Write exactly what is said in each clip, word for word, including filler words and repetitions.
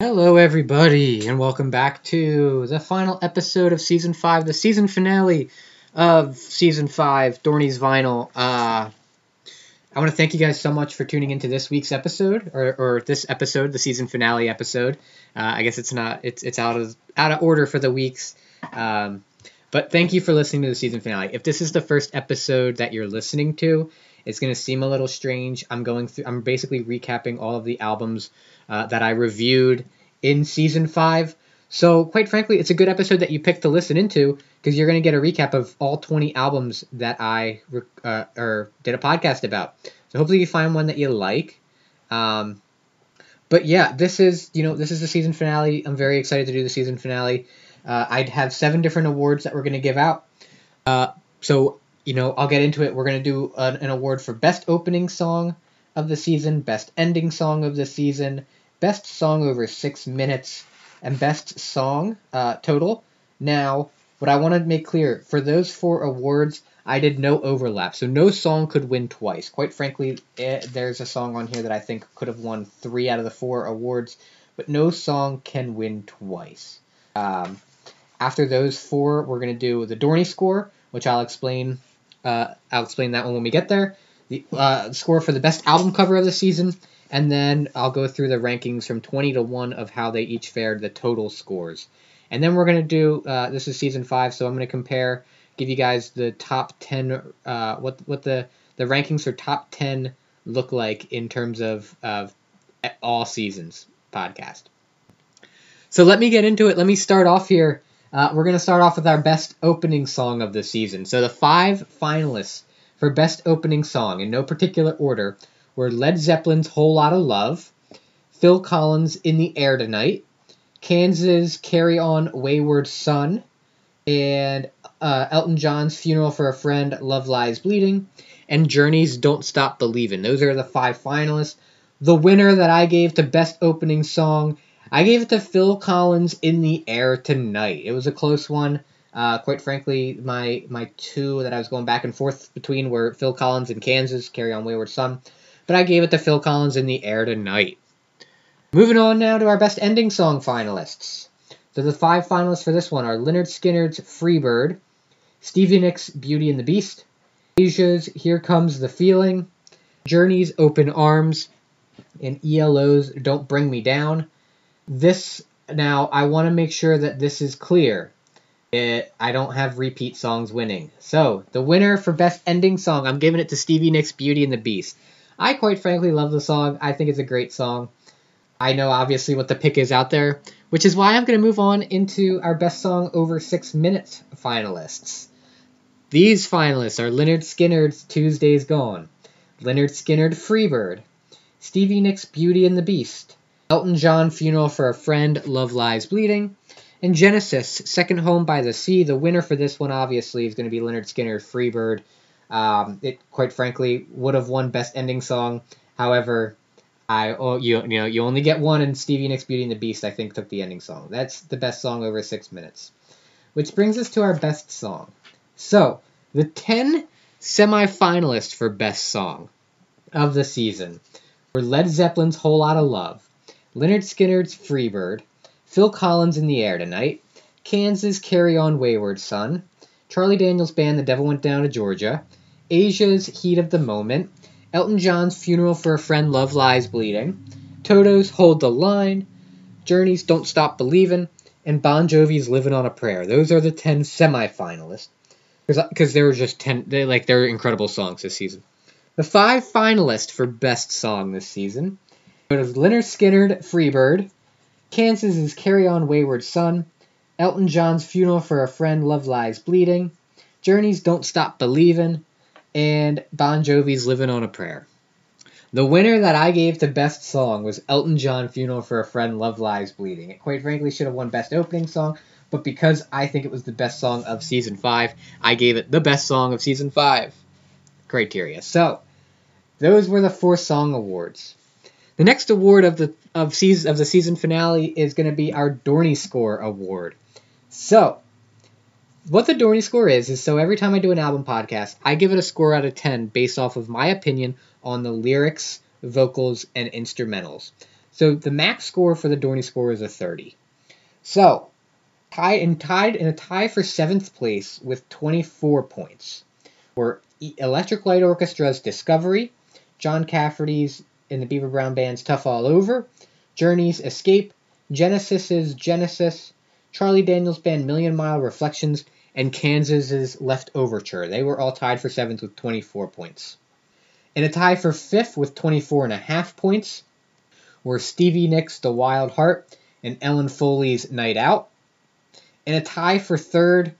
Hello everybody, and welcome back to the final episode of Season five, the season finale of Season five, Dorney's Vinyl. Uh, I want to thank you guys so much for tuning into this week's episode, or, or this episode, the season finale episode. Uh, I guess it's not, it's it's out of, out of order for the weeks, um, but thank you for listening to the season finale. If this is the first episode that you're listening to, it's going to seem a little strange. I'm going through, I'm basically recapping all of the albums uh, that I reviewed in Season five. So, quite frankly, it's a good episode that you pick to listen into because you're going to get a recap of all twenty albums that I uh, or did a podcast about. So, hopefully you find one that you like. Um, but, yeah, this is, you know, this is the season finale. I'm very excited to do the season finale. Uh, I'd have seven different awards that we're going to give out. Uh, so... You know, I'll get into it. We're going to do an, an award for Best Opening Song of the Season, Best Ending Song of the Season, Best Song Over Six Minutes, and Best Song uh, Total. Now, what I want to make clear, for those four awards, I did no overlap. So no song could win twice. Quite frankly, it, there's a song on here that I think could have won three out of the four awards, but no song can win twice. Um, after those four, we're going to do the Dorney score, which I'll explain... Uh, I'll explain that one when we get there. The uh, score for the best album cover of the season, and then I'll go through the rankings from twenty to one of how they each fared, the total scores. And then we're going to do, uh, this is season five, so I'm going to compare, give you guys the top ten, uh, what what the, the rankings for top ten look like in terms of, of all seasons podcast. So let me get into it. Let me start off here. Uh, we're going to start off with our best opening song of the season. So the five finalists for best opening song, in no particular order, were Led Zeppelin's Whole Lotta Love, Phil Collins' In the Air Tonight, Kansas' Carry On Wayward Son, and uh, Elton John's Funeral for a Friend, Love Lies Bleeding, and Journey's Don't Stop Believin'. Those are the five finalists. The winner that I gave to best opening song, I gave it to Phil Collins' In the Air Tonight. It was a close one. Uh, quite frankly, my my two that I was going back and forth between were Phil Collins and Kansas, Carry On Wayward Son. But I gave it to Phil Collins' In the Air Tonight. Moving on now to our Best Ending Song finalists. So the five finalists for this one are Lynyrd Skynyrd's Free Bird, Stevie Nicks' Beauty and the Beast, Asia's Here Comes the Feeling, Journey's Open Arms, and E L O's Don't Bring Me Down. This, now, I want to make sure that this is clear. It, I don't have repeat songs winning. So, the winner for Best Ending Song, I'm giving it to Stevie Nicks' Beauty and the Beast. I quite frankly love the song. I think it's a great song. I know, obviously, what the pick is out there, which is why I'm going to move on into our Best Song Over Six Minutes finalists. These finalists are Lynyrd Skynyrd's Tuesday's Gone, Lynyrd Skynyrd Freebird, Stevie Nicks' Beauty and the Beast, Elton John, Funeral for a Friend, Love Lies Bleeding, and Genesis, Second Home by the Sea. The winner for this one, obviously, is going to be Lynyrd Skynyrd, Freebird. Um, it, quite frankly, would have won Best Ending Song. However, I oh, you, you know, you only get one, and Stevie Nicks' Beauty and the Beast, I think, took the ending song. That's the best song over six minutes. Which brings us to our best song. So, the ten semi-finalists for best song of the season were Led Zeppelin's Whole Lotta Love, Lynyrd Skynyrd's Freebird, Phil Collins' In the Air Tonight, Kansas' Carry On Wayward Son, Charlie Daniels' Band The Devil Went Down to Georgia, Asia's Heat of the Moment, Elton John's Funeral for a Friend, Love Lies Bleeding, Toto's Hold the Line, Journey's Don't Stop Believin', and Bon Jovi's Livin' on a Prayer. Those are the ten semi-finalists, because there were just ten, they, like, they're incredible songs this season. The five finalists for best song this season... It was Lynyrd Skynyrd, Freebird, Kansas' Carry On Wayward Son, Elton John's Funeral for a Friend, Love Lies Bleeding, Journey's Don't Stop Believin', and Bon Jovi's Livin' on a Prayer. The winner that I gave to best song was Elton John, Funeral for a Friend, Love Lies Bleeding. It quite frankly should have won Best Opening Song, but because I think it was the best song of Season five, I gave it the best song of Season five criteria. So, those were the four song awards. The next award of the of season of the season finale is going to be our Dorney Score Award. So, what the Dorney Score is is so every time I do an album podcast, I give it a score out of ten based off of my opinion on the lyrics, vocals, and instrumentals. So the max score for the Dorney score is a thirty. So tied and tied in a tie for seventh place with twenty-four points were Electric Light Orchestra's Discovery, John Cafferty's and the Beaver Brown Band's Tough All Over, Journey's Escape, Genesis's Genesis, Charlie Daniels Band Million Mile Reflections, and Kansas's Left Overture. They were all tied for seventh with twenty-four points. In a tie for fifth with twenty-four and a half points were Stevie Nicks' The Wild Heart and Ellen Foley's Night Out. In a tie for third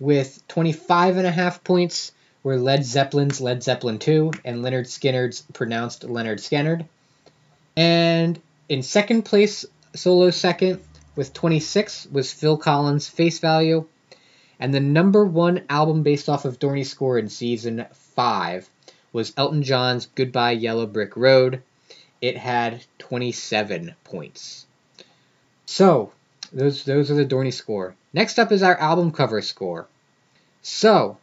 with twenty-five and a half points were Led Zeppelin's Led Zeppelin two and Lynyrd Skynyrd's Pronounced Lynyrd Skynyrd. And in second place, solo second, with twenty-six was Phil Collins' Face Value. And the number one album based off of Dorney's score in season five was Elton John's Goodbye Yellow Brick Road. It had twenty-seven points. So, those those are the Dorney score. Next up is our album cover score. So,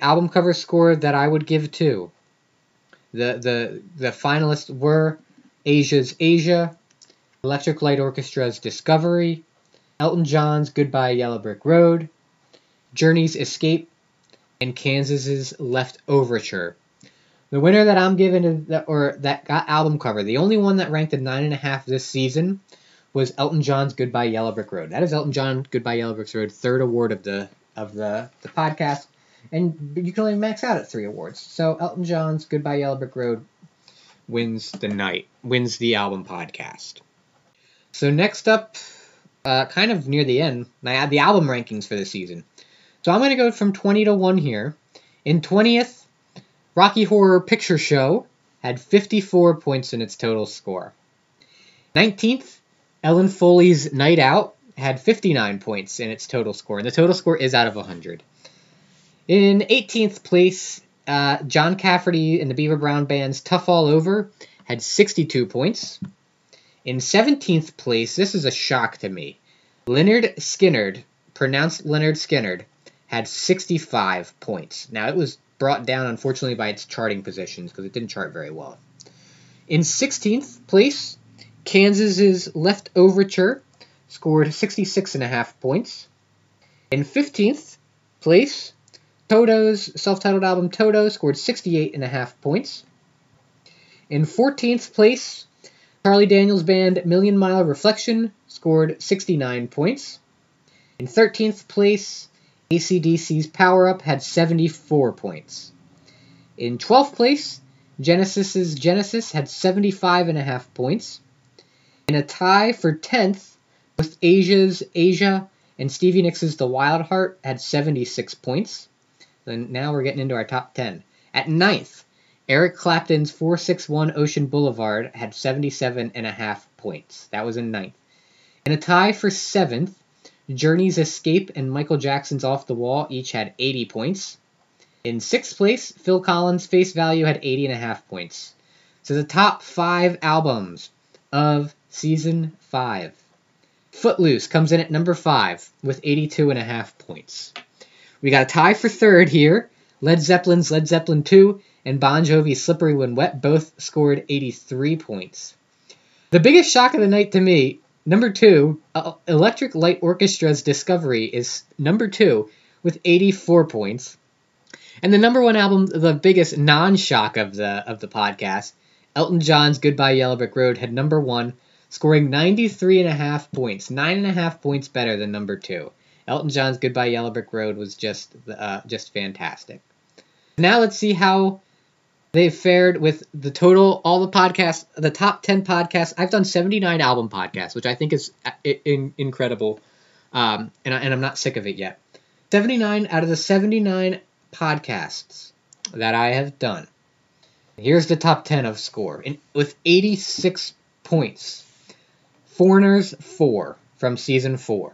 album cover score that I would give to the the the finalists were Asia's Asia, Electric Light Orchestra's Discovery, Elton John's Goodbye Yellow Brick Road, Journey's Escape, and Kansas's Left Overture. The winner that I'm giving, to, or that got album cover, the only one that ranked a nine and a half this season, was Elton John's Goodbye Yellow Brick Road. That is Elton John Goodbye Yellow Brick Road, third award of the of the, the podcast. And you can only max out at three awards. So Elton John's Goodbye Yellow Brick Road wins the night, wins the album podcast. So next up, uh, kind of near the end, I had the album rankings for this season. So I'm going to go from twenty to one here. In twentieth, Rocky Horror Picture Show had fifty-four points in its total score. nineteenth, Ellen Foley's Night Out had fifty-nine points in its total score, and the total score is out of one hundred. In eighteenth place, uh, John Cafferty and the Beaver Brown Band's Tough All Over had sixty-two points. In seventeenth place, this is a shock to me, Lynyrd Skynyrd, pronounced Lynyrd Skynyrd, had sixty-five points. Now, it was brought down, unfortunately, by its charting positions because it didn't chart very well. In sixteenth place, Kansas's Left Overture scored sixty-six and a half points. In fifteenth place, Toto's self-titled album Toto scored sixty-eight and a half points. In fourteenth place, Charlie Daniels Band Million Mile Reflection scored sixty-nine points. In thirteenth place, A C D C's Power Up had seventy-four points. In twelfth place, Genesis's Genesis had seventy-five and a half points. In a tie for tenth, with Asia's Asia and Stevie Nicks' The Wild Heart had seventy-six points. And now we're getting into our top ten. At ninth, Eric Clapton's four sixty-one Ocean Boulevard had seventy-seven and a half points. That was in ninth. In a tie for seventh, Journey's Escape and Michael Jackson's Off the Wall each had eighty points. In sixth place, Phil Collins' Face Value had eighty and a half points. So the top five albums of season five. Footloose comes in at number five with eighty-two and a half points. We got a tie for third here. Led Zeppelin's Led Zeppelin two and Bon Jovi's Slippery When Wet both scored eighty-three points. The biggest shock of the night to me, number two, uh, Electric Light Orchestra's Discovery is number two with eighty-four points. And the number one album, the biggest non-shock of the of the podcast, Elton John's Goodbye Yellow Brick Road had number one, scoring ninety-three and a half points, nine and a half points better than number two. Elton John's Goodbye Yellow Brick Road was just uh, just fantastic. Now let's see how they've fared with the total, all the podcasts, the top ten podcasts. I've done seventy-nine album podcasts, which I think is in, incredible, um, and, I, and I'm not sick of it yet. seventy-nine out of the seventy-nine podcasts that I have done. Here's the top ten of score, and with eighty-six points. Foreigners four from season four.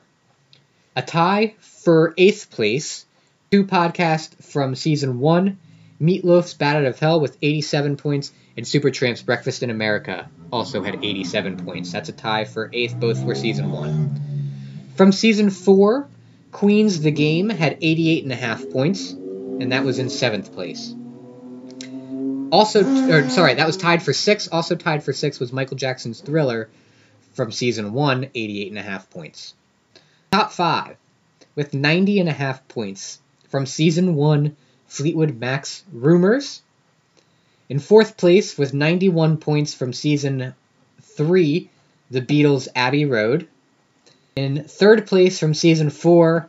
A tie for eighth place, two podcasts from season one, Meat Loaf's Bat Out of Hell with eighty-seven points, and Supertramp's Breakfast in America also had eighty-seven points. That's a tie for eighth, both were season one. From season four, Queen's The Game had eighty-eight and a half points, and that was in seventh place. Also, or, sorry, that was tied for six. Also tied for six was Michael Jackson's Thriller from season one, eighty-eight and a half points. Top five, with ninety and a half points from season one, Fleetwood Mac's Rumors. In fourth place, with ninety-one points from season three, The Beatles' Abbey Road. In third place from season four,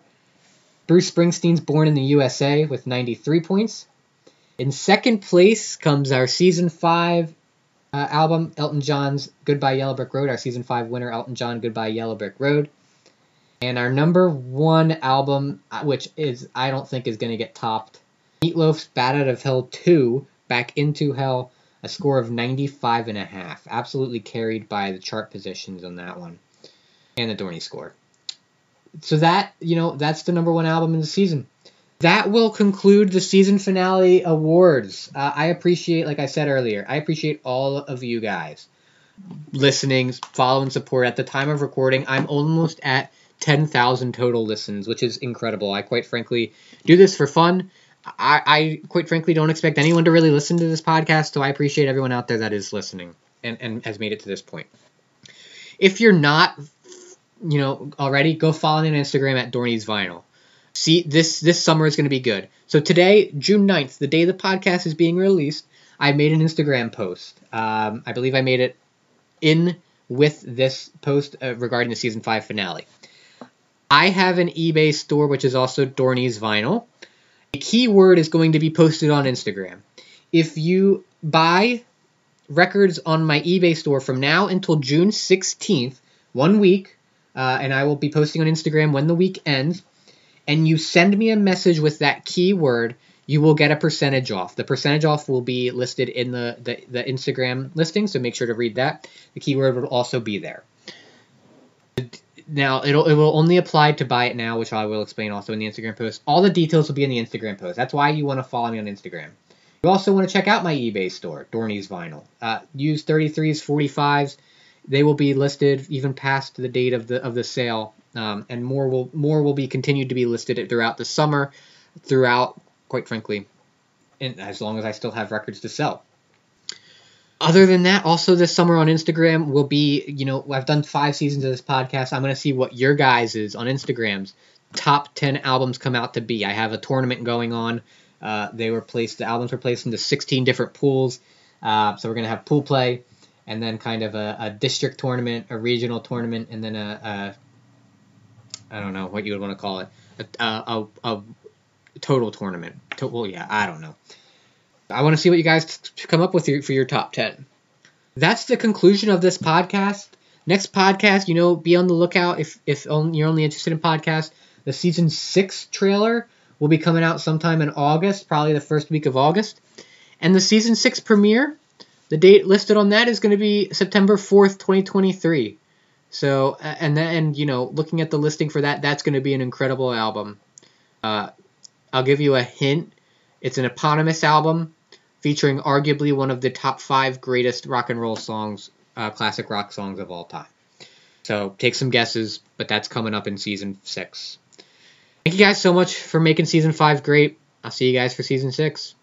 Bruce Springsteen's Born in the U S A with ninety-three points. In second place comes our season five uh, album, Elton John's Goodbye Yellow Brick Road, our season five winner, Elton John, Goodbye Yellow Brick Road. And our number one album, which is I don't think is going to get topped, Meat Loaf's Bat Out of Hell two, Back Into Hell, a score of ninety-five and a half, absolutely carried by the chart positions on that one, and the Dorney score. So that, you know, that's the number one album in the season. That will conclude the season finale awards. Uh, I appreciate, like I said earlier, I appreciate all of you guys listening, following, support. At the time of recording, I'm almost at ten thousand total listens, which is incredible. I quite frankly do this for fun. I, I quite frankly don't expect anyone to really listen to this podcast, so I appreciate everyone out there that is listening and, and has made it to this point. If you're not, you know, already, go follow me on Instagram at Dorney's Vinyl. See, this this summer is going to be good. So today, June ninth, the day the podcast is being released, I made an Instagram post. Um, I believe I made it in with this post uh, regarding the season five finale. I have an eBay store, which is also Dorney's Vinyl. A keyword is going to be posted on Instagram. If you buy records on my eBay store from now until June sixteenth, one week, Uh, and I will be posting on Instagram when the week ends, and you send me a message with that keyword, you will get a percentage off. The percentage off will be listed in the, the, the Instagram listing, so make sure to read that. The keyword will also be there. Now, it'll, it will only apply to buy it now, which I will explain also in the Instagram post. All the details will be in the Instagram post. That's why you want to follow me on Instagram. You also want to check out my eBay store, Dorney's Vinyl. Uh, use thirty-threes, forty-fives. They will be listed even past the date of the of the sale, um, and more will more will be continued to be listed throughout the summer, throughout, quite frankly, and as long as I still have records to sell. Other than that, also this summer on Instagram will be, you know, I've done five seasons of this podcast. I'm going to see what your guys' is on Instagram's top ten albums come out to be. I have a tournament going on. Uh, they were placed, the albums were placed into sixteen different pools, uh, so we're going to have pool play, and then kind of a, a district tournament, a regional tournament, and then a, a I don't know what you would want to call it, a, a, a, a total tournament. To, well, yeah, I don't know. I want to see what you guys t- t- come up with your, for your top ten. That's the conclusion of this podcast. Next podcast, you know, be on the lookout if, if only, you're only interested in podcasts. The season six trailer will be coming out sometime in August, probably the first week of August. And the season six premiere, the date listed on that is going to be September fourth, twenty twenty-three. So, and then, you know, looking at the listing for that, that's going to be an incredible album. Uh, I'll give you a hint. It's an eponymous album featuring arguably one of the top five greatest rock and roll songs, uh, classic rock songs of all time. So take some guesses, but that's coming up in season six. Thank you guys so much for making season five great. I'll see you guys for season six.